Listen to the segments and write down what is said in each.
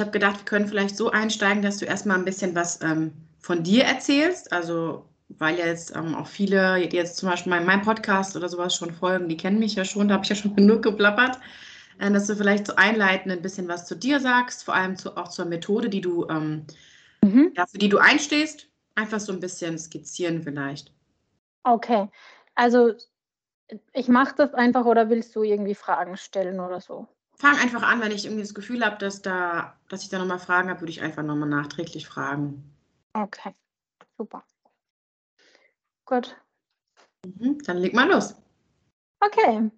ich habe gedacht, wir können vielleicht so einsteigen, dass du erstmal ein bisschen was von dir erzählst. Also, weil ja jetzt auch viele, die jetzt zum Beispiel meinem Podcast oder sowas schon folgen, die kennen mich ja schon, da habe ich ja schon genug geplappert, dass du vielleicht so einleitend ein bisschen was zu dir sagst, vor allem auch zur Methode, die du, für die du einstehst, einfach so ein bisschen skizzieren vielleicht. Okay, also ich mache das einfach oder willst du irgendwie Fragen stellen oder so? Fang einfach an, wenn ich irgendwie das Gefühl habe, dass ich da nochmal Fragen habe, würde ich einfach nochmal nachträglich fragen. Okay, super. Gut. Dann leg mal los. Okay.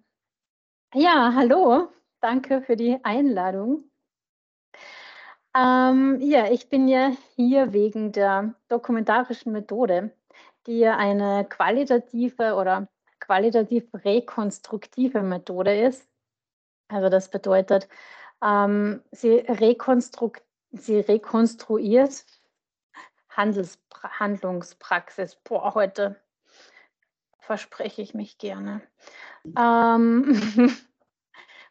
Ja, hallo. Danke für die Einladung. Ich bin ja hier wegen der dokumentarischen Methode, die ja eine qualitative oder qualitativ rekonstruktive Methode ist. Also das bedeutet, sie rekonstruiert Handlungspraxis. Boah, heute verspreche ich mich gerne.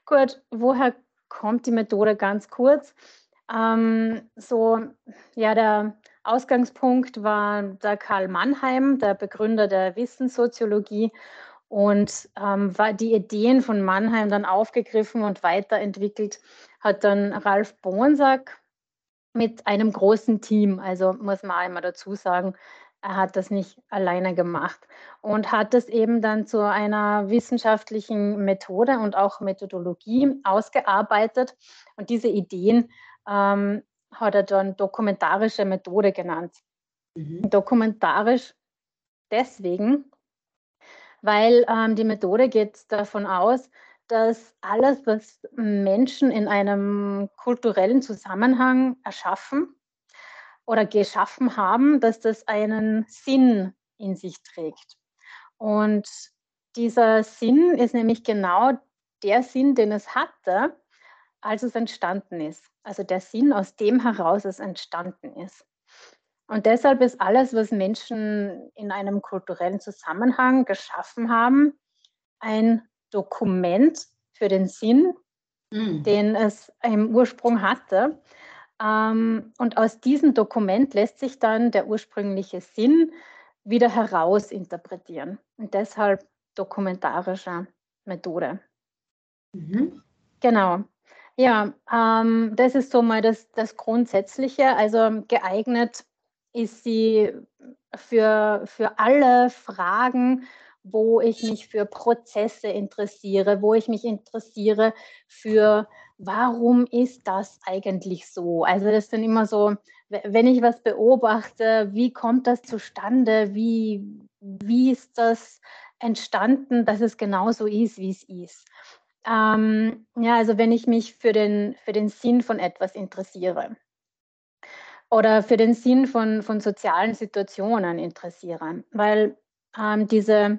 Gut, woher kommt die Methode ganz kurz? Der Ausgangspunkt war der Karl Mannheim, der Begründer der Wissenssoziologie. Und war die Ideen von Mannheim dann aufgegriffen und weiterentwickelt, hat dann Ralf Bohnsack mit einem großen Team, also muss man einmal dazu sagen, er hat das nicht alleine gemacht und hat das eben dann zu einer wissenschaftlichen Methode und auch Methodologie ausgearbeitet. Und diese Ideen hat er dann dokumentarische Methode genannt. Mhm. Dokumentarisch deswegen, weil die Methode geht davon aus, dass alles, was Menschen in einem kulturellen Zusammenhang erschaffen oder geschaffen haben, dass das einen Sinn in sich trägt. Und dieser Sinn ist nämlich genau der Sinn, den es hatte, als es entstanden ist. Also der Sinn, aus dem heraus es entstanden ist. Und deshalb ist alles, was Menschen in einem kulturellen Zusammenhang geschaffen haben, ein Dokument für den Sinn, den es im Ursprung hatte. Und aus diesem Dokument lässt sich dann der ursprüngliche Sinn wieder herausinterpretieren. Und deshalb dokumentarische Methode. Mhm. Genau. Ja, das ist so mal das Grundsätzliche. Also geeignet ist sie für alle Fragen, wo ich mich für Prozesse interessiere, wo ich mich interessiere für, warum ist das eigentlich so? Also das sind immer so, wenn ich was beobachte, wie kommt das zustande? Wie ist das entstanden, dass es genauso ist, wie es ist? Also wenn ich mich für den Sinn von etwas interessiere. Oder für den Sinn von sozialen Situationen interessieren, weil diese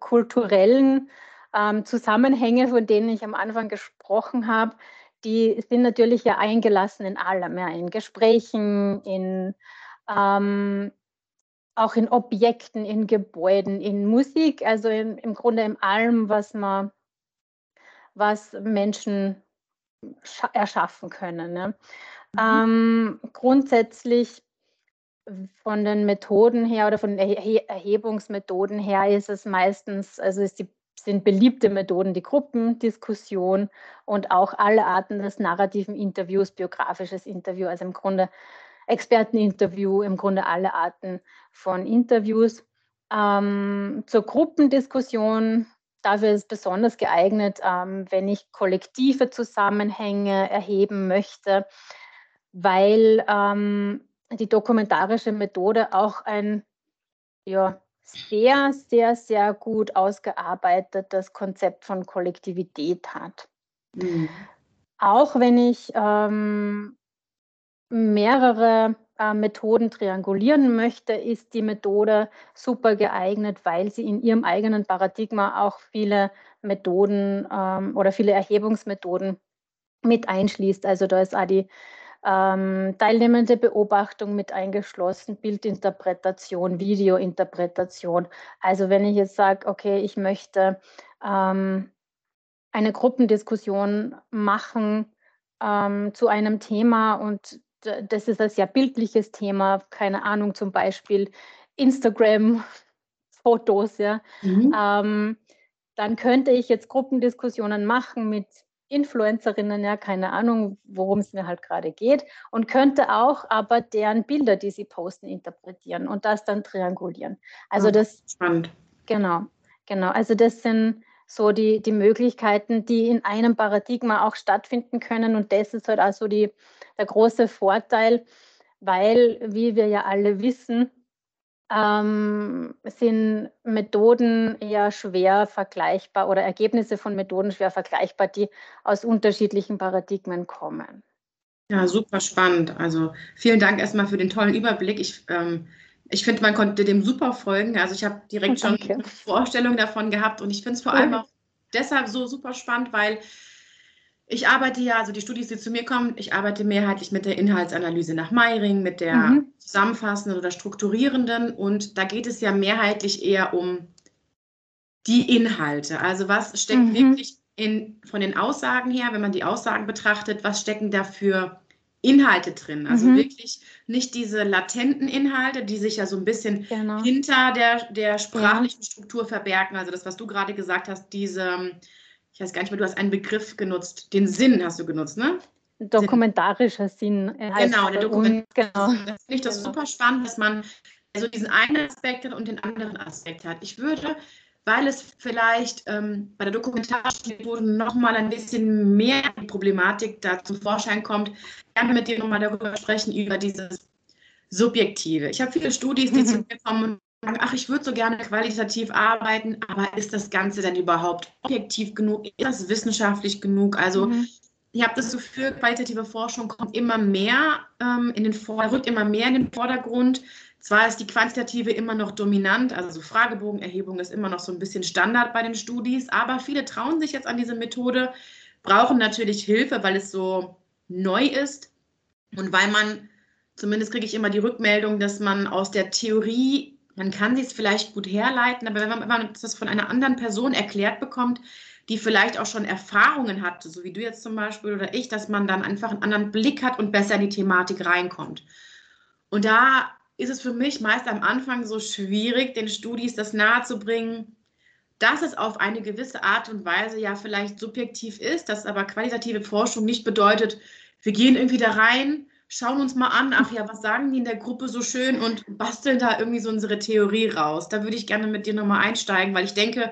kulturellen Zusammenhänge, von denen ich am Anfang gesprochen habe, die sind natürlich ja eingelassen in allem, ja, in Gesprächen, auch in Objekten, in Gebäuden, in Musik, also im Grunde in allem, was Menschen erschaffen können. Ne? Grundsätzlich von den Methoden her oder von den Erhebungsmethoden her ist es meistens, also sind beliebte Methoden die Gruppendiskussion und auch alle Arten des narrativen Interviews, biografisches Interview, also im Grunde Experteninterview, im Grunde alle Arten von Interviews. Zur Gruppendiskussion, dafür ist es besonders geeignet, wenn ich kollektive Zusammenhänge erheben möchte, weil die dokumentarische Methode auch ein sehr, sehr, sehr gut ausgearbeitetes Konzept von Kollektivität hat. Mhm. Auch wenn ich mehrere Methoden triangulieren möchte, ist die Methode super geeignet, weil sie in ihrem eigenen Paradigma auch viele Methoden oder viele Erhebungsmethoden mit einschließt. Also da ist auch die teilnehmende Beobachtung mit eingeschlossen, Bildinterpretation, Videointerpretation. Also wenn ich jetzt sage, okay, ich möchte eine Gruppendiskussion machen zu einem Thema, und das ist ein sehr bildliches Thema, keine Ahnung, zum Beispiel Instagram-Fotos, ja. Mhm. Dann könnte ich jetzt Gruppendiskussionen machen mit Influencerinnen, ja, keine Ahnung, worum es mir halt gerade geht, und könnte auch aber deren Bilder, die sie posten, interpretieren und das dann triangulieren. Also das ist spannend. Genau. Also das sind so die Möglichkeiten, die in einem Paradigma auch stattfinden können, und das ist halt also der große Vorteil, weil, wie wir ja alle wissen, sind Methoden eher schwer vergleichbar oder Ergebnisse von Methoden schwer vergleichbar, die aus unterschiedlichen Paradigmen kommen. Ja, super spannend. Also vielen Dank erstmal für den tollen Überblick. Ich finde, man konnte dem super folgen. Also ich habe direkt schon eine Vorstellung davon gehabt, und ich finde es vor allem auch deshalb so super spannend, weil ich arbeite ja, also die Studis, die zu mir kommen, ich arbeite mehrheitlich mit der Inhaltsanalyse nach Mayring, mit der zusammenfassenden oder strukturierenden, und da geht es ja mehrheitlich eher um die Inhalte. Also was steckt wirklich von den Aussagen her, wenn man die Aussagen betrachtet, was stecken da für Inhalte drin? Also wirklich nicht diese latenten Inhalte, die sich ja so ein bisschen hinter der sprachlichen Struktur verbergen. Also das, was du gerade gesagt hast, ich weiß gar nicht mehr, du hast einen Begriff genutzt, den Sinn hast du genutzt, ne? Dokumentarischer Sinn. Genau, der dokumentarische Sinn. Das finde ich das super spannend, dass man so diesen einen Aspekt hat und den anderen Aspekt hat. Ich würde, weil es vielleicht bei der dokumentarischen Methode nochmal ein bisschen mehr die Problematik da zum Vorschein kommt, gerne mit dir nochmal darüber sprechen, über dieses Subjektive. Ich habe viele Studis, die zu mir kommen, ach, ich würde so gerne qualitativ arbeiten, aber ist das Ganze dann überhaupt objektiv genug? Ist das wissenschaftlich genug? Also ich habe das Gefühl, qualitative Forschung kommt immer mehr rückt immer mehr in den Vordergrund. Zwar ist die quantitative immer noch dominant, also so Fragebogenerhebung ist immer noch so ein bisschen Standard bei den Studis, aber viele trauen sich jetzt an diese Methode, brauchen natürlich Hilfe, weil es so neu ist und weil man, zumindest kriege ich immer die Rückmeldung, dass man aus der Theorie, man kann sich es vielleicht gut herleiten, aber wenn man das von einer anderen Person erklärt bekommt, die vielleicht auch schon Erfahrungen hat, so wie du jetzt zum Beispiel oder ich, dass man dann einfach einen anderen Blick hat und besser in die Thematik reinkommt. Und da ist es für mich meist am Anfang so schwierig, den Studis das nahezubringen, dass es auf eine gewisse Art und Weise ja vielleicht subjektiv ist, dass aber qualitative Forschung nicht bedeutet, wir gehen irgendwie da rein, schauen uns mal an, ach ja, was sagen die in der Gruppe so schön, und basteln da irgendwie so unsere Theorie raus. Da würde ich gerne mit dir nochmal einsteigen, weil ich denke,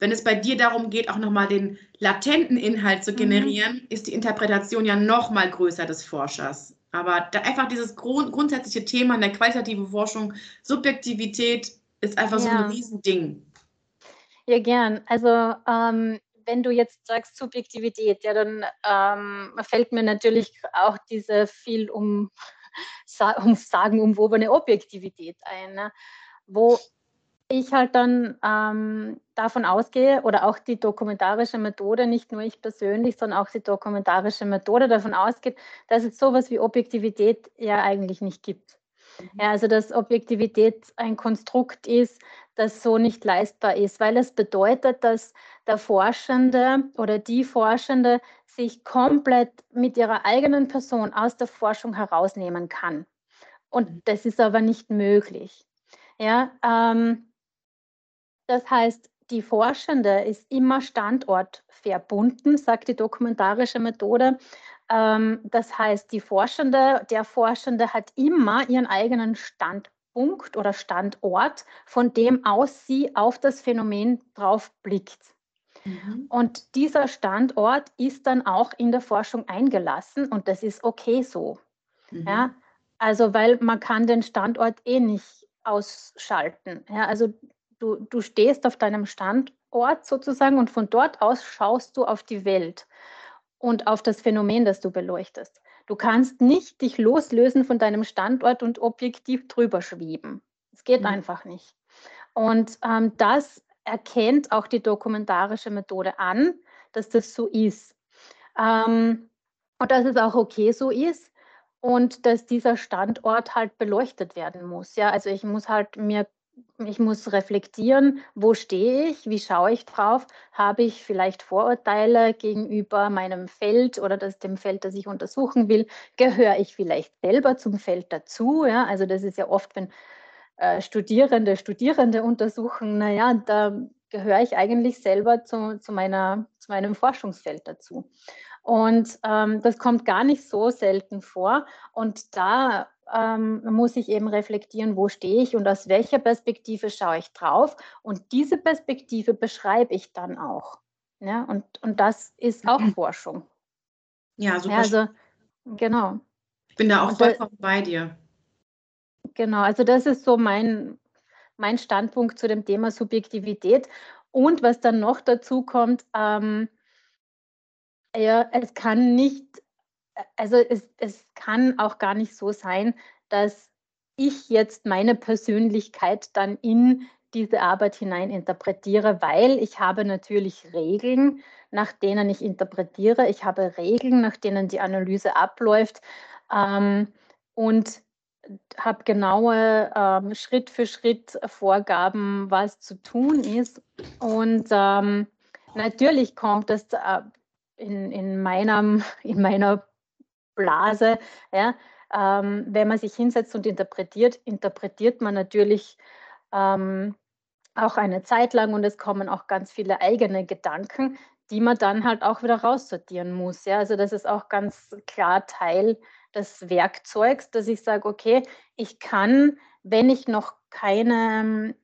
wenn es bei dir darum geht, auch nochmal den latenten Inhalt zu generieren, ist die Interpretation ja nochmal größer des Forschers. Aber da einfach dieses grundsätzliche Thema in der qualitativen Forschung, Subjektivität, ist einfach so ein Riesending. Ja, gern. Also wenn du jetzt sagst Subjektivität, ja, dann fällt mir natürlich auch diese viel sagenumwobene Objektivität ein, ne? Wo ich halt dann davon ausgehe, oder auch die dokumentarische Methode, nicht nur ich persönlich, sondern auch die dokumentarische Methode davon ausgeht, dass es sowas wie Objektivität ja eigentlich nicht gibt. Ja, also dass Objektivität ein Konstrukt ist, das so nicht leistbar ist, weil es bedeutet, dass der Forschende oder die Forschende sich komplett mit ihrer eigenen Person aus der Forschung herausnehmen kann. Und das ist aber nicht möglich. Ja, das heißt, die Forschende ist immer standortverbunden, sagt die dokumentarische Methode. Das heißt, der Forschende hat immer ihren eigenen Standpunkt oder Standort, von dem aus sie auf das Phänomen drauf blickt. Und dieser Standort ist dann auch in der Forschung eingelassen, und das ist okay so. Ja? Also, weil man kann den Standort eh nicht ausschalten. Ja? Also du stehst auf deinem Standort sozusagen, und von dort aus schaust du auf die Welt und auf das Phänomen, das du beleuchtest. Du kannst nicht dich loslösen von deinem Standort und objektiv drüber schweben. Es geht einfach nicht. Und das erkennt auch die dokumentarische Methode an, dass das so ist. Und dass es auch okay so ist und dass dieser Standort halt beleuchtet werden muss. Ja? Also ich muss halt mir Ich muss reflektieren, wo stehe ich, wie schaue ich drauf, habe ich vielleicht Vorurteile gegenüber meinem Feld oder dem Feld, das ich untersuchen will, gehöre ich vielleicht selber zum Feld dazu, ja? Also das ist ja oft, wenn Studierende untersuchen, naja, da gehöre ich eigentlich selber zu meinem Forschungsfeld dazu. Und das kommt gar nicht so selten vor und da muss ich eben reflektieren, wo stehe ich und aus welcher Perspektive schaue ich drauf und diese Perspektive beschreibe ich dann auch. Ja, und das ist auch Forschung. Ja, super. Ja, also, genau. Ich bin da auch vollkommen bei dir. Genau, also das ist so mein Standpunkt zu dem Thema Subjektivität und was dann noch dazu kommt, ja, es kann nicht, also es kann auch gar nicht so sein, dass ich jetzt meine Persönlichkeit dann in diese Arbeit hinein interpretiere, weil ich habe natürlich Regeln, nach denen ich interpretiere, ich habe Regeln, nach denen die Analyse abläuft und habe genaue Schritt für Schritt Vorgaben, was zu tun ist und natürlich kommt das in meiner Blase, ja, wenn man sich hinsetzt und interpretiert man natürlich auch eine Zeit lang und es kommen auch ganz viele eigene Gedanken, die man dann halt auch wieder raussortieren muss. Ja? Also das ist auch ganz klar Teil des Werkzeugs, dass ich sage, okay, ich kann, wenn ich noch keinen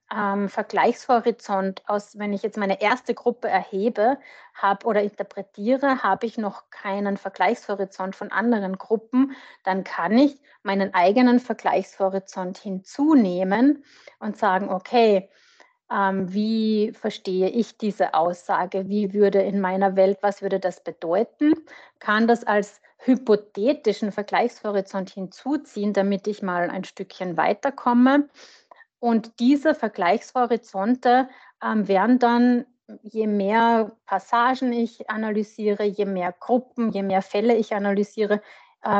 Vergleichshorizont aus, wenn ich jetzt meine erste Gruppe erhebe habe oder interpretiere, habe ich noch keinen Vergleichshorizont von anderen Gruppen, dann kann ich meinen eigenen Vergleichshorizont hinzunehmen und sagen, okay, wie verstehe ich diese Aussage? Wie würde in meiner Welt, was würde das bedeuten? Kann das als hypothetischen Vergleichshorizont hinzuziehen, damit ich mal ein Stückchen weiterkomme? Und diese Vergleichshorizonte werden dann, je mehr Passagen ich analysiere, je mehr Gruppen, je mehr Fälle ich analysiere,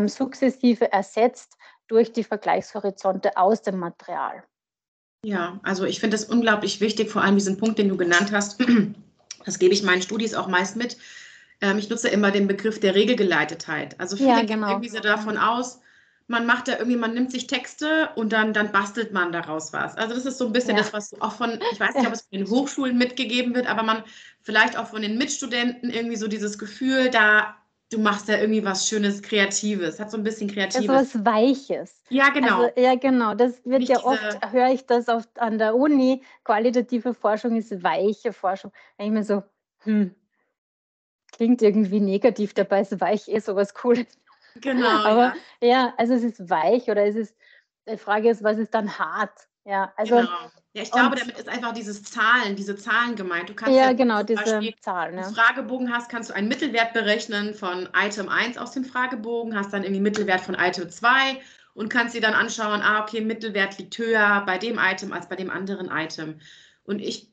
sukzessive ersetzt durch die Vergleichshorizonte aus dem Material. Ja, also ich finde es unglaublich wichtig, vor allem diesen Punkt, den du genannt hast, das gebe ich meinen Studis auch meist mit. Ich nutze immer den Begriff der Regelgeleitetheit. Also viele gehen irgendwie so davon aus, man macht da irgendwie, man nimmt sich Texte und dann bastelt man daraus was. Also das ist so ein bisschen das, was auch von, ich weiß nicht, ob es von den Hochschulen mitgegeben wird, aber man vielleicht auch von den Mitstudenten irgendwie so dieses Gefühl, da du machst ja irgendwie was Schönes, Kreatives, hat so ein bisschen Kreatives. Also was Weiches. Ja, genau. Also, ja, genau. Das wird nicht ja oft, höre ich das oft an der Uni, qualitative Forschung ist weiche Forschung. Wenn ich mir so, klingt irgendwie negativ, dabei ist weich sowas Cooles. Genau. Aber ja, also es ist weich oder es ist, die Frage ist, was ist dann hart? Ja, also. Genau. Ja, ich glaube, damit ist einfach diese Zahlen gemeint. Du kannst Zahlen, wenn du Fragebogen hast, kannst du einen Mittelwert berechnen von Item 1 aus dem Fragebogen, hast dann irgendwie Mittelwert von Item 2 und kannst dir dann anschauen, okay, Mittelwert liegt höher bei dem Item als bei dem anderen Item. Und ich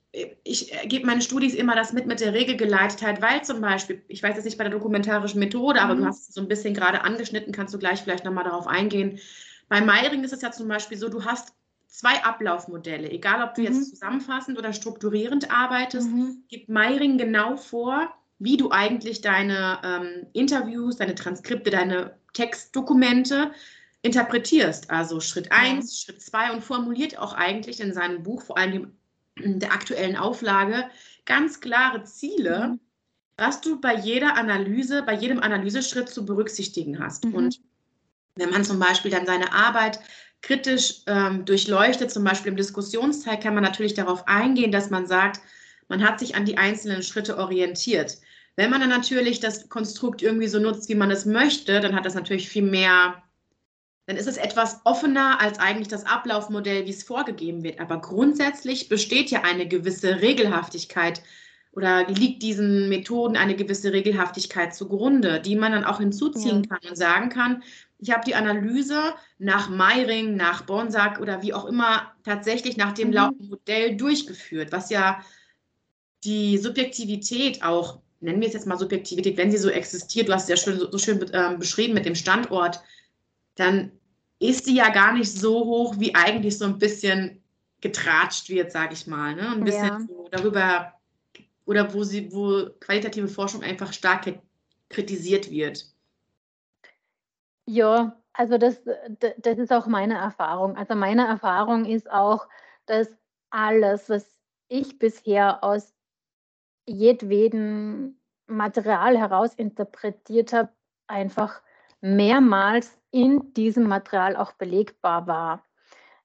gebe meinen Studis immer das mit der Regelgeleitetheit, weil zum Beispiel, ich weiß jetzt nicht bei der dokumentarischen Methode, aber du hast es so ein bisschen gerade angeschnitten, kannst du gleich vielleicht nochmal darauf eingehen. Bei Mayring ist es ja zum Beispiel so, du hast 2 Ablaufmodelle, egal ob du jetzt zusammenfassend oder strukturierend arbeitest, gibt Mayring genau vor, wie du eigentlich deine Interviews, deine Transkripte, deine Textdokumente interpretierst. Also Schritt 1, Schritt 2 und formuliert auch eigentlich in seinem Buch, vor allem der aktuellen Auflage, ganz klare Ziele, was du bei jeder Analyse, bei jedem Analyseschritt zu berücksichtigen hast. Und wenn man zum Beispiel dann seine Arbeit kritisch durchleuchtet, zum Beispiel im Diskussionsteil, kann man natürlich darauf eingehen, dass man sagt, man hat sich an die einzelnen Schritte orientiert. Wenn man dann natürlich das Konstrukt irgendwie so nutzt, wie man es möchte, dann hat das natürlich viel mehr, dann ist es etwas offener als eigentlich das Ablaufmodell, wie es vorgegeben wird. Aber grundsätzlich besteht ja eine gewisse Regelhaftigkeit oder liegt diesen Methoden eine gewisse Regelhaftigkeit zugrunde, die man dann auch hinzuziehen kann und sagen kann, ich habe die Analyse nach Mayring, nach Bohnsack oder wie auch immer tatsächlich nach dem lauten Modell durchgeführt, was ja die Subjektivität auch, nennen wir es jetzt mal Subjektivität, wenn sie so existiert, du hast es ja so schön beschrieben mit dem Standort, dann ist sie ja gar nicht so hoch, wie eigentlich so ein bisschen getratscht wird, sage ich mal, ne? Ein bisschen so darüber, oder wo qualitative Forschung einfach stark kritisiert wird. Ja, also das ist auch meine Erfahrung. Also meine Erfahrung ist auch, dass alles, was ich bisher aus jedwedem Material heraus interpretiert habe, einfach mehrmals in diesem Material auch belegbar war.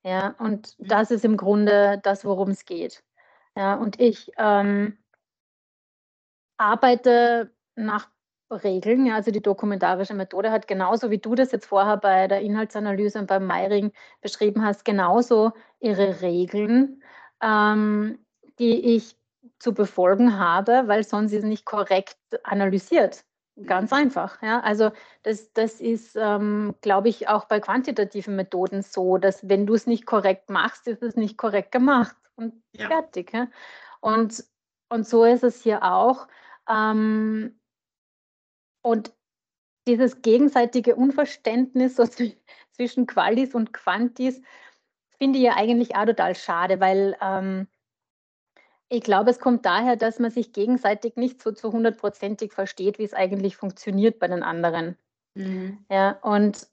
Ja, und das ist im Grunde das, worum es geht. Ja, und ich arbeite nach Regeln, ja, also die dokumentarische Methode hat genauso, wie du das jetzt vorher bei der Inhaltsanalyse und beim Mayring beschrieben hast, genauso ihre Regeln, die ich zu befolgen habe, weil sonst ist nicht korrekt analysiert. Ganz einfach. Ja. Also das ist, glaube ich, auch bei quantitativen Methoden so, dass wenn du es nicht korrekt machst, ist es nicht korrekt gemacht und fertig. Ja. Und so ist es hier auch. Und dieses gegenseitige Unverständnis so zwischen Qualis und Quantis finde ich ja eigentlich auch total schade, weil ich glaube, es kommt daher, dass man sich gegenseitig nicht so zu 100-prozentig versteht, wie es eigentlich funktioniert bei den anderen. Mhm. Ja, und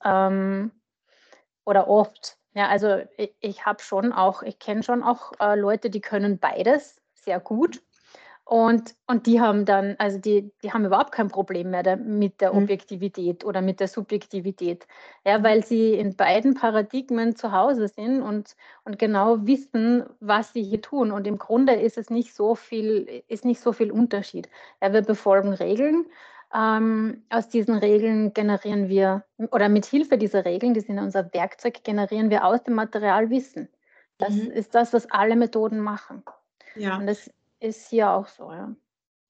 oder oft. Ja, also ich kenne schon auch Leute, die können beides sehr gut. Und die haben dann, also die haben überhaupt kein Problem mehr mit der Objektivität oder mit der Subjektivität, ja, weil sie in beiden Paradigmen zu Hause sind und genau wissen, was sie hier tun. Und im Grunde ist es nicht so viel Unterschied. Ja, wir befolgen Regeln. Aus diesen Regeln generieren wir, oder mit Hilfe dieser Regeln, die sind unser Werkzeug, generieren wir aus dem Material Wissen. Das ist das, was alle Methoden machen. Ja. Und das ist hier auch so, ja.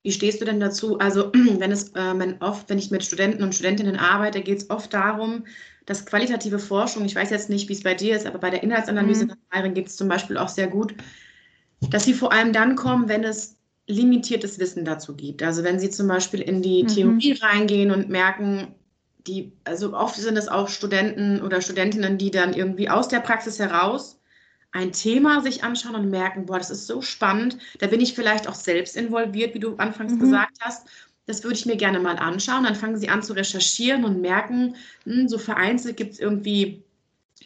Wie stehst du denn dazu? Also, wenn ich mit Studenten und Studentinnen arbeite, geht es oft darum, dass qualitative Forschung, ich weiß jetzt nicht, wie es bei dir ist, aber bei der Inhaltsanalyse geht es zum Beispiel auch sehr gut, dass sie vor allem dann kommen, wenn es limitiertes Wissen dazu gibt. Also wenn sie zum Beispiel in die Theorie reingehen und merken, also oft sind es auch Studenten oder Studentinnen, die dann irgendwie aus der Praxis heraus ein Thema sich anschauen und merken, boah, das ist so spannend, da bin ich vielleicht auch selbst involviert, wie du anfangs gesagt hast, das würde ich mir gerne mal anschauen. Dann fangen sie an zu recherchieren und merken, so vereinzelt gibt es irgendwie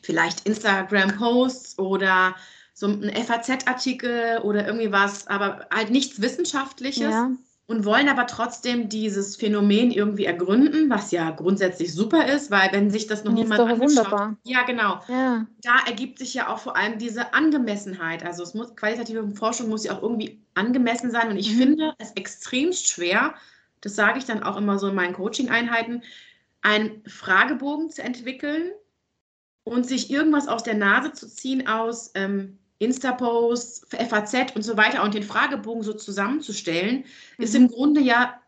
vielleicht Instagram-Posts oder so einen FAZ-Artikel oder irgendwie was, aber halt nichts Wissenschaftliches und wollen aber trotzdem dieses Phänomen irgendwie ergründen, was ja grundsätzlich super ist, weil wenn sich das noch niemand angeschaut hat, ja genau, da ergibt sich ja auch vor allem diese Angemessenheit. Also qualitative Forschung muss ja auch irgendwie angemessen sein und ich finde es extrem schwer, das sage ich dann auch immer so in meinen Coaching-Einheiten, einen Fragebogen zu entwickeln und sich irgendwas aus der Nase zu ziehen aus Insta-Posts, FAZ und so weiter und den Fragebogen so zusammenzustellen, ist im Grunde ja,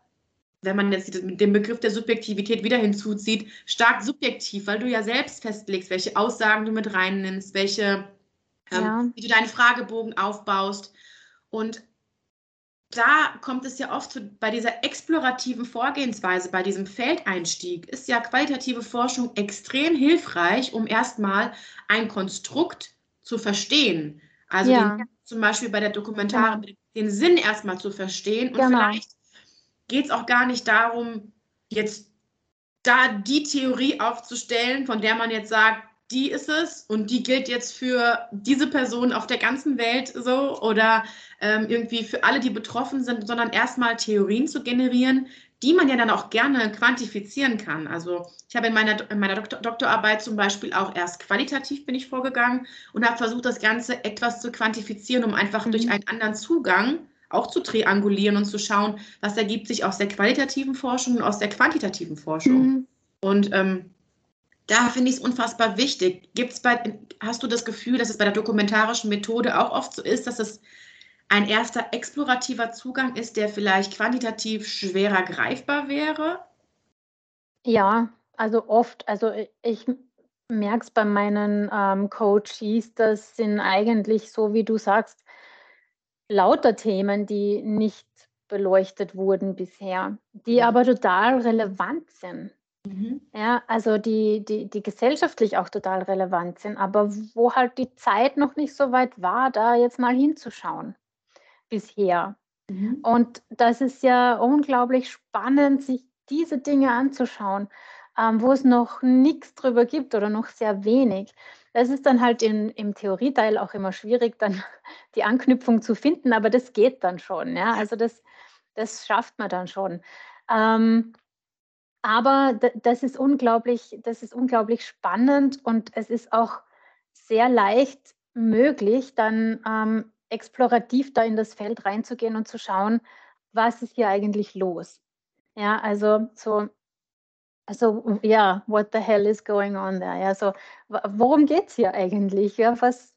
wenn man jetzt den Begriff der Subjektivität wieder hinzuzieht, stark subjektiv, weil du ja selbst festlegst, welche Aussagen du mit reinnimmst, wie du deinen Fragebogen aufbaust. Und da kommt es ja oft bei dieser explorativen Vorgehensweise, bei diesem Feldeinstieg, ist ja qualitative Forschung extrem hilfreich, um erstmal ein Konstrukt zu verstehen. Also den, zum Beispiel bei der Dokumentare den Sinn erstmal zu verstehen. Und vielleicht geht es auch gar nicht darum, jetzt da die Theorie aufzustellen, von der man jetzt sagt, die ist es und die gilt jetzt für diese Person auf der ganzen Welt so oder irgendwie für alle, die betroffen sind, sondern erstmal Theorien zu generieren, die man ja dann auch gerne quantifizieren kann. Also ich habe in meiner Doktorarbeit zum Beispiel auch erst qualitativ bin ich vorgegangen und habe versucht, das Ganze etwas zu quantifizieren, um einfach durch einen anderen Zugang auch zu triangulieren und zu schauen, was ergibt sich aus der qualitativen Forschung und aus der quantitativen Forschung. Und da finde ich es unfassbar wichtig. Hast du das Gefühl, dass es bei der dokumentarischen Methode auch oft so ist, dass es ein erster explorativer Zugang ist, der vielleicht quantitativ schwerer greifbar wäre? Ja, also oft. Also ich merke es bei meinen Coaches, das sind eigentlich, so wie du sagst, lauter Themen, die nicht beleuchtet wurden bisher, die aber total relevant sind. Ja, also die gesellschaftlich auch total relevant sind, aber wo halt die Zeit noch nicht so weit war, da jetzt mal hinzuschauen bisher. Mhm. Und das ist ja unglaublich spannend, sich diese Dinge anzuschauen, wo es noch nichts drüber gibt oder noch sehr wenig. Das ist dann halt im Theorieteil auch immer schwierig, dann die Anknüpfung zu finden, aber das geht dann schon. Ja? Also das schafft man dann schon. Aber das ist unglaublich spannend und es ist auch sehr leicht möglich, dann explorativ da in das Feld reinzugehen und zu schauen, was ist hier eigentlich los? Ja, also what the hell is going on there? Ja, so, worum geht es hier eigentlich? Ja, was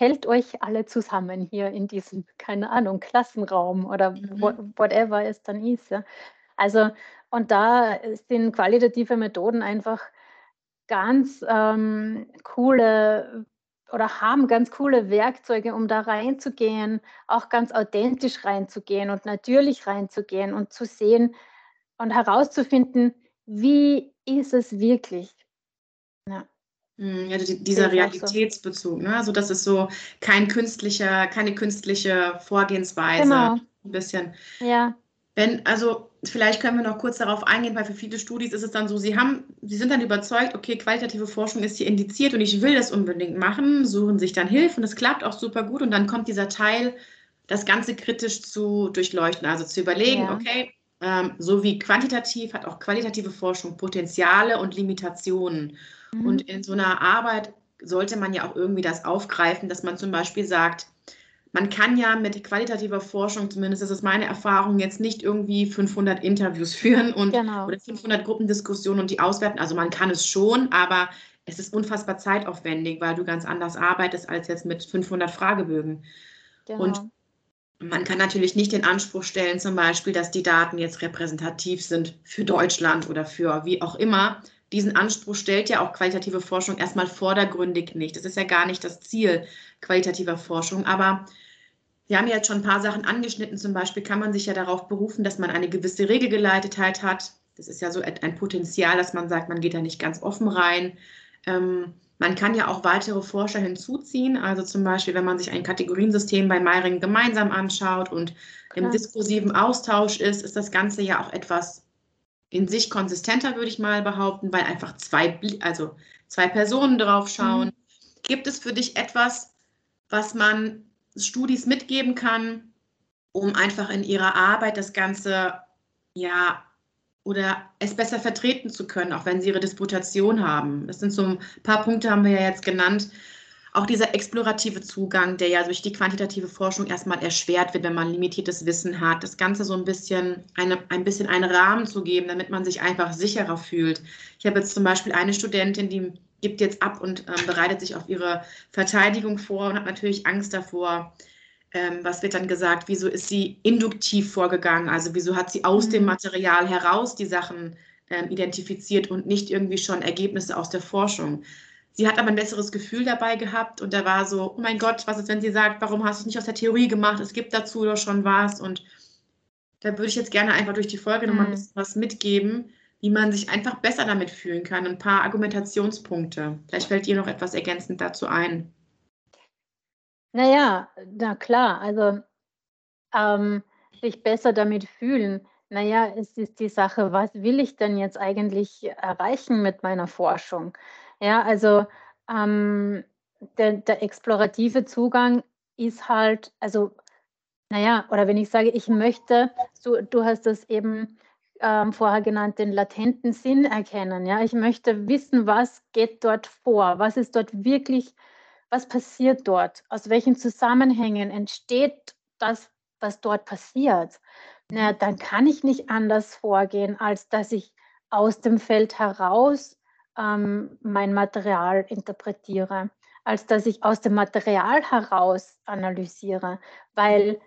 hält euch alle zusammen hier in diesem, keine Ahnung, Klassenraum oder whatever es dann ist? Ja? Also, und da sind qualitative Methoden einfach ganz coole oder haben ganz coole Werkzeuge, um da reinzugehen, auch ganz authentisch reinzugehen und natürlich reinzugehen und zu sehen und herauszufinden, wie ist es wirklich. Ja. Ja, dieser Realitätsbezug, ne? Also das ist so keine künstliche Vorgehensweise. Genau. Ein bisschen. Ja. Vielleicht können wir noch kurz darauf eingehen, weil für viele Studis ist es dann so, sie sind dann überzeugt, okay, qualitative Forschung ist hier indiziert und ich will das unbedingt machen, suchen sich dann Hilfe und es klappt auch super gut und dann kommt dieser Teil, das Ganze kritisch zu durchleuchten, also zu überlegen, so wie quantitativ hat auch qualitative Forschung Potenziale und Limitationen. Mhm. Und in so einer Arbeit sollte man ja auch irgendwie das aufgreifen, dass man zum Beispiel sagt, man kann ja mit qualitativer Forschung, zumindest das ist meine Erfahrung, jetzt nicht irgendwie 500 Interviews führen und oder 500 Gruppendiskussionen und die auswerten. Also man kann es schon, aber es ist unfassbar zeitaufwendig, weil du ganz anders arbeitest als jetzt mit 500 Fragebögen. Genau. Und man kann natürlich nicht den Anspruch stellen, zum Beispiel, dass die Daten jetzt repräsentativ sind für Deutschland oder für wie auch immer. Diesen Anspruch stellt ja auch qualitative Forschung erstmal vordergründig nicht. Das ist ja gar nicht das Ziel qualitativer Forschung, aber wir haben ja jetzt schon ein paar Sachen angeschnitten. Zum Beispiel kann man sich ja darauf berufen, dass man eine gewisse Regelgeleitetheit hat. Das ist ja so ein Potenzial, dass man sagt, man geht da nicht ganz offen rein. Man kann ja auch weitere Forscher hinzuziehen. Also zum Beispiel, wenn man sich ein Kategoriensystem bei Mayring gemeinsam anschaut und im diskursiven Austausch ist das Ganze ja auch etwas in sich konsistenter, würde ich mal behaupten, weil einfach zwei Personen drauf schauen. Mhm. Gibt es für dich etwas, was man Studis mitgeben kann, um einfach in ihrer Arbeit das Ganze, ja, oder es besser vertreten zu können, auch wenn sie ihre Disputation haben? Das sind so ein paar Punkte, haben wir ja jetzt genannt. Auch dieser explorative Zugang, der ja durch die quantitative Forschung erstmal erschwert wird, wenn man limitiertes Wissen hat, das Ganze so ein bisschen einen Rahmen zu geben, damit man sich einfach sicherer fühlt. Ich habe jetzt zum Beispiel eine Studentin, die gibt jetzt ab und bereitet sich auf ihre Verteidigung vor und hat natürlich Angst davor. Was wird dann gesagt? Wieso ist sie induktiv vorgegangen? Also wieso hat sie aus dem Material heraus die Sachen identifiziert und nicht irgendwie schon Ergebnisse aus der Forschung? Sie hat aber ein besseres Gefühl dabei gehabt und da war so, oh mein Gott, was ist, wenn sie sagt, warum hast du es nicht aus der Theorie gemacht, es gibt dazu doch schon was, und da würde ich jetzt gerne einfach durch die Folge nochmal ein bisschen was mitgeben, wie man sich einfach besser damit fühlen kann, ein paar Argumentationspunkte. Vielleicht fällt dir noch etwas ergänzend dazu ein. Naja, na klar, also sich besser damit fühlen. Naja, es ist die Sache, was will ich denn jetzt eigentlich erreichen mit meiner Forschung? Ja, also der explorative Zugang ist halt, also, naja, oder wenn ich sage, ich möchte, du hast das eben vorher genannt, den latenten Sinn erkennen. Ja, ich möchte wissen, was geht dort vor, was ist dort wirklich, was passiert dort, aus welchen Zusammenhängen entsteht das, was dort passiert. Na, dann kann ich nicht anders vorgehen, als dass ich aus dem Feld heraus mein Material interpretiere, als dass ich aus dem Material heraus analysiere, weil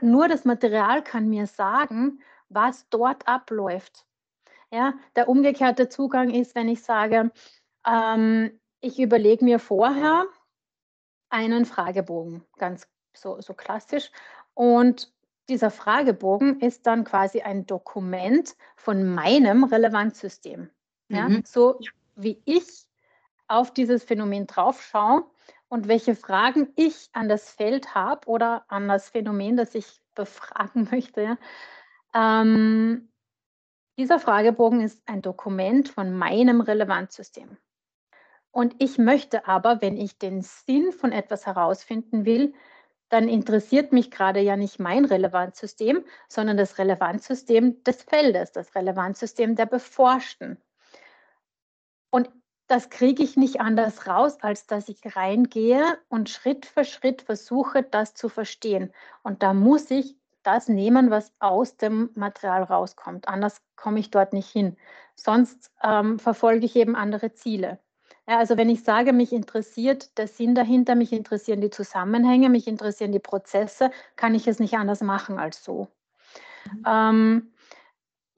nur das Material kann mir sagen, was dort abläuft. Ja, der umgekehrte Zugang ist, wenn ich sage, ich überlege mir vorher einen Fragebogen, ganz so klassisch, und Dieser Fragebogen ist dann quasi ein Dokument von meinem Relevanzsystem. Ja? Mhm. So wie ich auf dieses Phänomen draufschaue und welche Fragen ich an das Feld habe oder an das Phänomen, das ich befragen möchte. Dieser Fragebogen ist ein Dokument von meinem Relevanzsystem. Und ich möchte aber, wenn ich den Sinn von etwas herausfinden will, dann interessiert mich gerade ja nicht mein Relevanzsystem, sondern das Relevanzsystem des Feldes, das Relevanzsystem der Beforschten. Und das kriege ich nicht anders raus, als dass ich reingehe und Schritt für Schritt versuche, das zu verstehen. Und da muss ich das nehmen, was aus dem Material rauskommt. Anders komme ich dort nicht hin. Sonst verfolge ich eben andere Ziele. Ja, also wenn ich sage, mich interessiert der Sinn dahinter, mich interessieren die Zusammenhänge, mich interessieren die Prozesse, kann ich es nicht anders machen als so.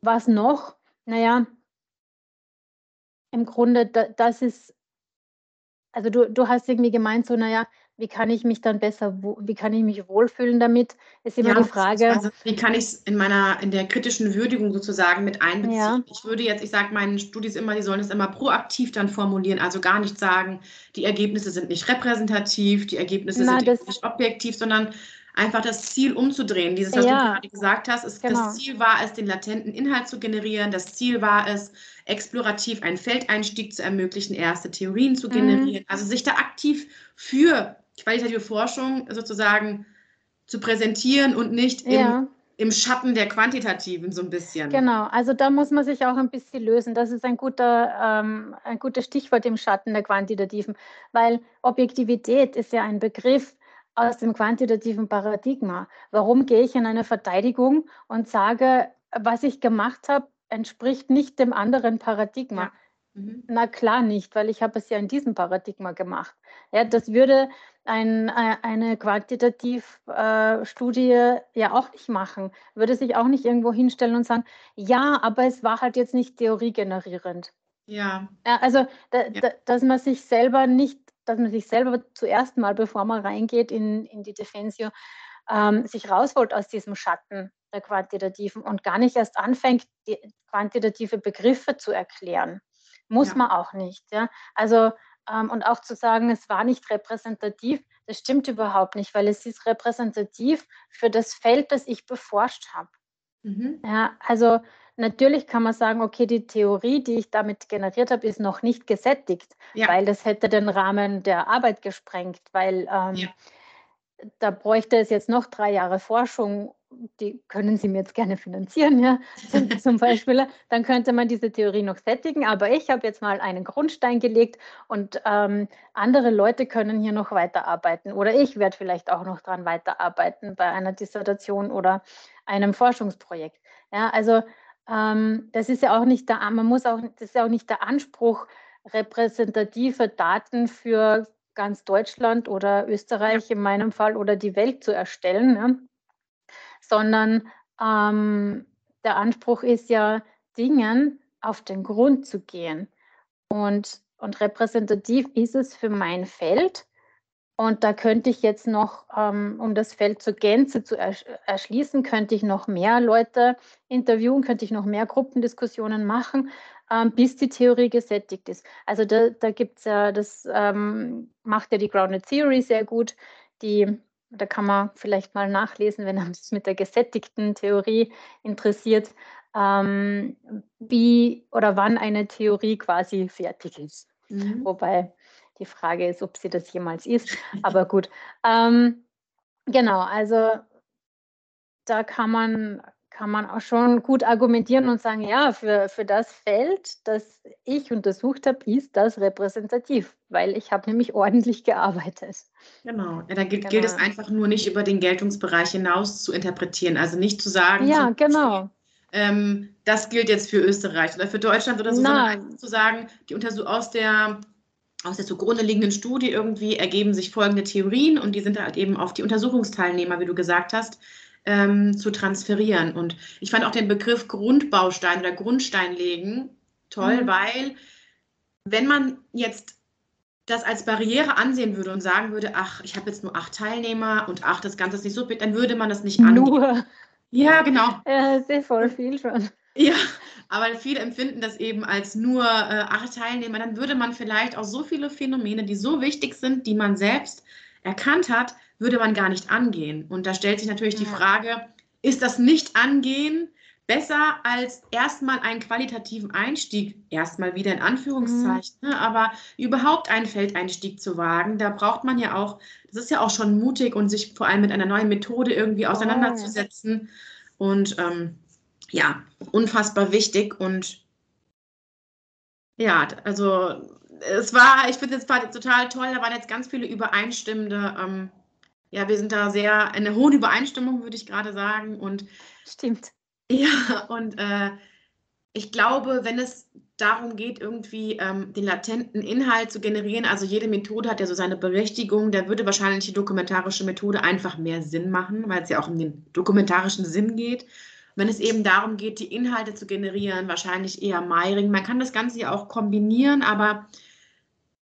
Was noch? Naja, im Grunde, das ist, also du hast irgendwie gemeint, so, naja, wie kann ich mich dann besser, wie kann ich mich wohlfühlen damit, ist immer ja, die Frage. Also wie kann ich es in der kritischen Würdigung sozusagen mit einbeziehen? Ja. Ich sage meinen Studis immer, die sollen es immer proaktiv dann formulieren, also gar nicht sagen, die Ergebnisse sind nicht repräsentativ, die Ergebnisse sind nicht objektiv, sondern einfach das Ziel umzudrehen. Dieses, was du gerade gesagt hast, ist, das Ziel war es, den latenten Inhalt zu generieren, das Ziel war es, explorativ einen Feldeinstieg zu ermöglichen, erste Theorien zu generieren, also sich da aktiv für qualitative Forschung sozusagen zu präsentieren und nicht im Schatten der Quantitativen so ein bisschen. Genau, also da muss man sich auch ein bisschen lösen. Das ist ein gutes Stichwort, im Schatten der Quantitativen, weil Objektivität ist ja ein Begriff aus dem quantitativen Paradigma. Warum gehe ich in eine Verteidigung und sage, was ich gemacht habe, entspricht nicht dem anderen Paradigma? Ja. Na klar nicht, weil ich habe es ja in diesem Paradigma gemacht. Ja, das würde eine Quantitativstudie ja auch nicht machen, würde sich auch nicht irgendwo hinstellen und sagen, ja, aber es war halt jetzt nicht theoriegenerierend. Ja. Also, dass man sich selber zuerst mal, bevor man reingeht in die Defensio, sich rausholt aus diesem Schatten der Quantitativen und gar nicht erst anfängt, die quantitative Begriffe zu erklären. Muss man auch nicht. Ja? Also, und auch zu sagen, es war nicht repräsentativ, das stimmt überhaupt nicht, weil es ist repräsentativ für das Feld, das ich beforscht habe. Ja, also natürlich kann man sagen, okay, die Theorie, die ich damit generiert habe, ist noch nicht gesättigt, weil das hätte den Rahmen der Arbeit gesprengt, weil da bräuchte es jetzt noch 3 Jahre Forschung, die können Sie mir jetzt gerne finanzieren, ja, zum Beispiel, dann könnte man diese Theorie noch sättigen, aber ich habe jetzt mal einen Grundstein gelegt und andere Leute können hier noch weiterarbeiten oder ich werde vielleicht auch noch dran weiterarbeiten bei einer Dissertation oder einem Forschungsprojekt. Ja, also das ist ja auch nicht der, das ist ja auch nicht der Anspruch, repräsentative Daten für ganz Deutschland oder Österreich in meinem Fall oder die Welt zu erstellen, ja. Sondern der Anspruch ist ja, Dingen auf den Grund zu gehen. Und repräsentativ ist es für mein Feld. Und da könnte ich jetzt noch, um das Feld zur Gänze zu erschließen, könnte ich noch mehr Leute interviewen, könnte ich noch mehr Gruppendiskussionen machen, bis die Theorie gesättigt ist. Also da gibt es ja, das macht ja die Grounded Theory sehr gut, da kann man vielleicht mal nachlesen, wenn man es mit der gesättigten Theorie interessiert, wie oder wann eine Theorie quasi fertig ist. Wobei die Frage ist, ob sie das jemals ist, aber gut. Genau, also da kann man auch schon gut argumentieren und sagen, ja, für das Feld, das ich untersucht habe, ist das repräsentativ, weil ich habe nämlich ordentlich gearbeitet. Genau, ja, da gilt es einfach nur nicht über den Geltungsbereich hinaus zu interpretieren, also nicht zu sagen, ja, genau. Das gilt jetzt für Österreich oder für Deutschland oder so, sondern einfach zu sagen, die Untersuchung aus der zugrunde liegenden Studie irgendwie ergeben sich folgende Theorien und die sind halt eben auf die Untersuchungsteilnehmer, wie du gesagt hast, zu transferieren. Und ich fand auch den Begriff Grundbaustein oder Grundstein legen toll, weil wenn man jetzt das als Barriere ansehen würde und sagen würde, ach, ich habe jetzt nur 8 Teilnehmer und ach, das Ganze ist nicht so, dann würde man das nicht angehen. Nur. Ja, genau. Sehr voll viel schon. Ja, aber viele empfinden das eben als nur 8 Teilnehmer. Dann würde man vielleicht auch so viele Phänomene, die so wichtig sind, die man selbst erkannt hat, würde man gar nicht angehen. Und da stellt sich natürlich die Frage, ist das Nicht-Angehen besser als erstmal einen qualitativen Einstieg, erstmal wieder in Anführungszeichen, aber überhaupt einen Feldeinstieg zu wagen, da braucht man ja auch, das ist ja auch schon mutig und sich vor allem mit einer neuen Methode irgendwie auseinanderzusetzen und ja, unfassbar wichtig und ja, also es war, ich finde es total toll, da waren jetzt ganz viele übereinstimmende, ja, wir sind da sehr in einer hohen Übereinstimmung, würde ich gerade sagen und stimmt. Ja, und ich glaube, wenn es darum geht, irgendwie den latenten Inhalt zu generieren, also jede Methode hat ja so seine Berechtigung, da würde wahrscheinlich die dokumentarische Methode einfach mehr Sinn machen, weil es ja auch um den dokumentarischen Sinn geht. Wenn es eben darum geht, die Inhalte zu generieren, wahrscheinlich eher Mayring. Man kann das Ganze ja auch kombinieren, aber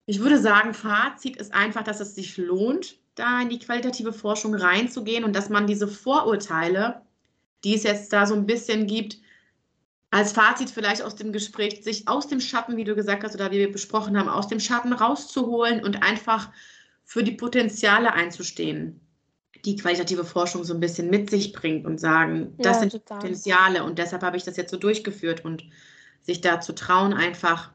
ich würde sagen, Fazit ist einfach, dass es sich lohnt, da in die qualitative Forschung reinzugehen und dass man diese Vorurteile, die es jetzt da so ein bisschen gibt, als Fazit vielleicht aus dem Gespräch, sich aus dem Schatten, wie du gesagt hast, oder wie wir besprochen haben, aus dem Schatten rauszuholen und einfach für die Potenziale einzustehen, die qualitative Forschung so ein bisschen mit sich bringt und sagen, ja, das sind total Potenziale und deshalb habe ich das jetzt so durchgeführt und sich da zu trauen, einfach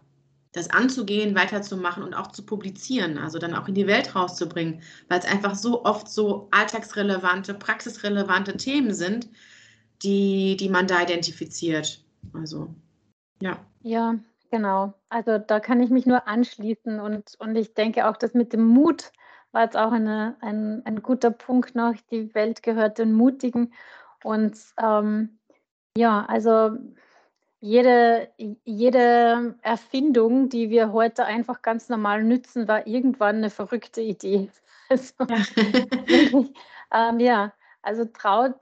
das anzugehen, weiterzumachen und auch zu publizieren, also dann auch in die Welt rauszubringen, weil es einfach so oft so alltagsrelevante, praxisrelevante Themen sind, die man da identifiziert. Also, ja. Ja, genau. Also da kann ich mich nur anschließen und ich denke auch, das mit dem Mut war jetzt auch ein guter Punkt noch. Die Welt gehört den Mutigen und ja, also jede Erfindung, die wir heute einfach ganz normal nützen, war irgendwann eine verrückte Idee. Also, ja, also traut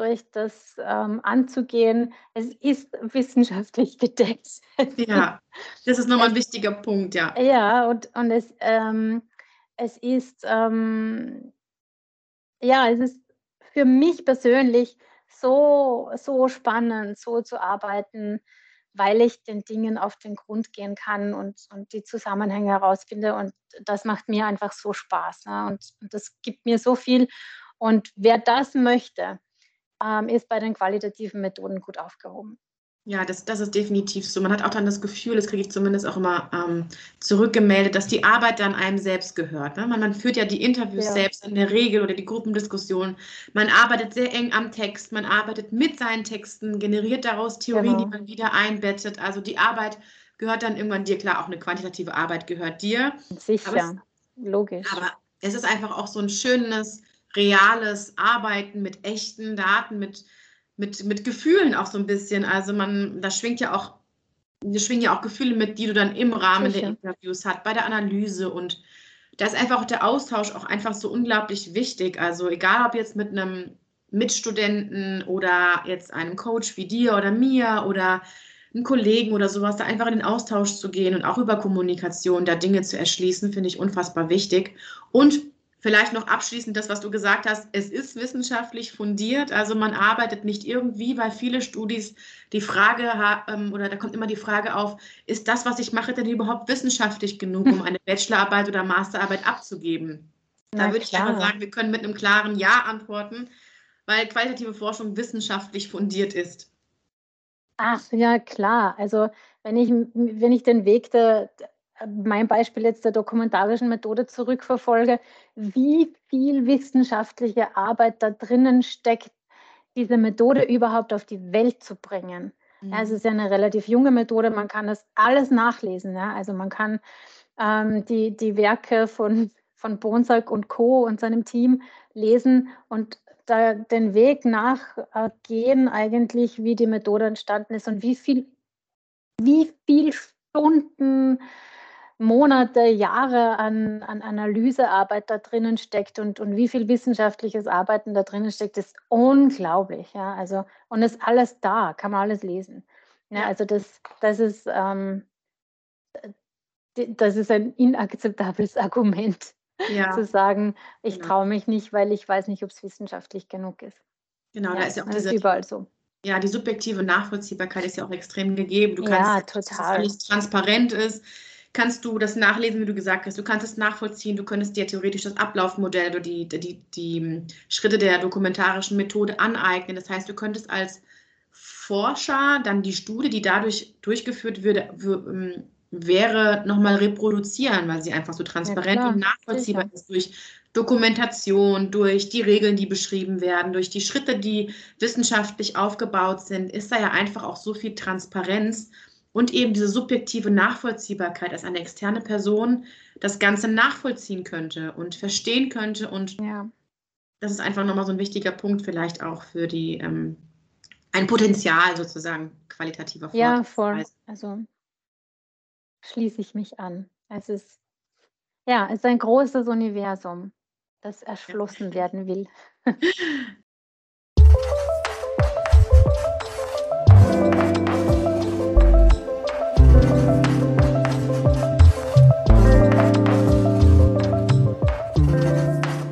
euch, das anzugehen. Es ist wissenschaftlich gedeckt. Ja, das ist nochmal ein wichtiger Punkt, ja. Ja, und es ist für mich persönlich so spannend, so zu arbeiten, weil ich den Dingen auf den Grund gehen kann und die Zusammenhänge herausfinde. Und das macht mir einfach so Spaß. Ne? Und das gibt mir so viel. Und wer das möchte, ist bei den qualitativen Methoden gut aufgehoben. Ja, das ist definitiv so. Man hat auch dann das Gefühl, das kriege ich zumindest auch immer zurückgemeldet, dass die Arbeit dann einem selbst gehört. Ne? Man führt ja die Interviews selbst in der Regel oder die Gruppendiskussionen. Man arbeitet sehr eng am Text, man arbeitet mit seinen Texten, generiert daraus Theorien, die man wieder einbettet. Also die Arbeit gehört dann irgendwann dir. Klar, auch eine quantitative Arbeit gehört dir. Sicher, logisch. Aber es ist einfach auch so ein schönes, reales Arbeiten mit echten Daten, mit Gefühlen auch so ein bisschen. Also da schwingen ja auch Gefühle mit, die du dann im Rahmen der Interviews hast, bei der Analyse, und da ist einfach auch der Austausch auch einfach so unglaublich wichtig. Also egal, ob jetzt mit einem Mitstudenten oder jetzt einem Coach wie dir oder mir oder einem Kollegen oder sowas, da einfach in den Austausch zu gehen und auch über Kommunikation da Dinge zu erschließen, finde ich unfassbar wichtig. Und vielleicht noch abschließend das, was du gesagt hast, es ist wissenschaftlich fundiert, also man arbeitet nicht irgendwie, weil viele Studis die Frage haben, oder da kommt immer die Frage auf, ist das, was ich mache, denn überhaupt wissenschaftlich genug, um eine Bachelorarbeit oder Masterarbeit abzugeben? Da würde ich einfach sagen, wir können mit einem klaren Ja antworten, weil qualitative Forschung wissenschaftlich fundiert ist. Ach ja, klar. Also wenn ich den Weg mein Beispiel jetzt der dokumentarischen Methode zurückverfolge, wie viel wissenschaftliche Arbeit da drinnen steckt, diese Methode überhaupt auf die Welt zu bringen. Mhm. Also es ist ja eine relativ junge Methode, man kann das alles nachlesen. Ja? Also man kann die Werke von Bohnsack und Co. und seinem Team lesen und da den Weg nachgehen eigentlich, wie die Methode entstanden ist und wie viel Stunden, Monate, Jahre an Analysearbeit da drinnen steckt und wie viel wissenschaftliches Arbeiten da drinnen steckt, ist unglaublich. Ja? Also, und ist alles da, kann man alles lesen. Ja, also das ist das ist ein inakzeptables Argument, ja, zu sagen, ich traue mich nicht, weil ich weiß nicht, ob es wissenschaftlich genug ist. Genau, ja, da ist ja auch diese, überall so. Ja, die subjektive Nachvollziehbarkeit ist ja auch extrem gegeben. Du kannst, ja, total. Dass das alles transparent ist, kannst du das nachlesen, wie du gesagt hast. Du kannst es nachvollziehen, du könntest dir theoretisch das Ablaufmodell oder die Schritte der dokumentarischen Methode aneignen. Das heißt, du könntest als Forscher dann die Studie, die dadurch durchgeführt würde, wäre, nochmal reproduzieren, weil sie einfach so transparent und nachvollziehbar ist durch Dokumentation, durch die Regeln, die beschrieben werden, durch die Schritte, die wissenschaftlich aufgebaut sind, ist da ja einfach auch so viel Transparenz und eben diese subjektive Nachvollziehbarkeit, dass eine externe Person das Ganze nachvollziehen könnte und verstehen könnte. Und das ist einfach nochmal so ein wichtiger Punkt vielleicht auch für die, ein Potenzial sozusagen qualitativer Forschung. Ja, voll. Also schließe ich mich an. Es ist ein großes Universum, das erschlossen werden will.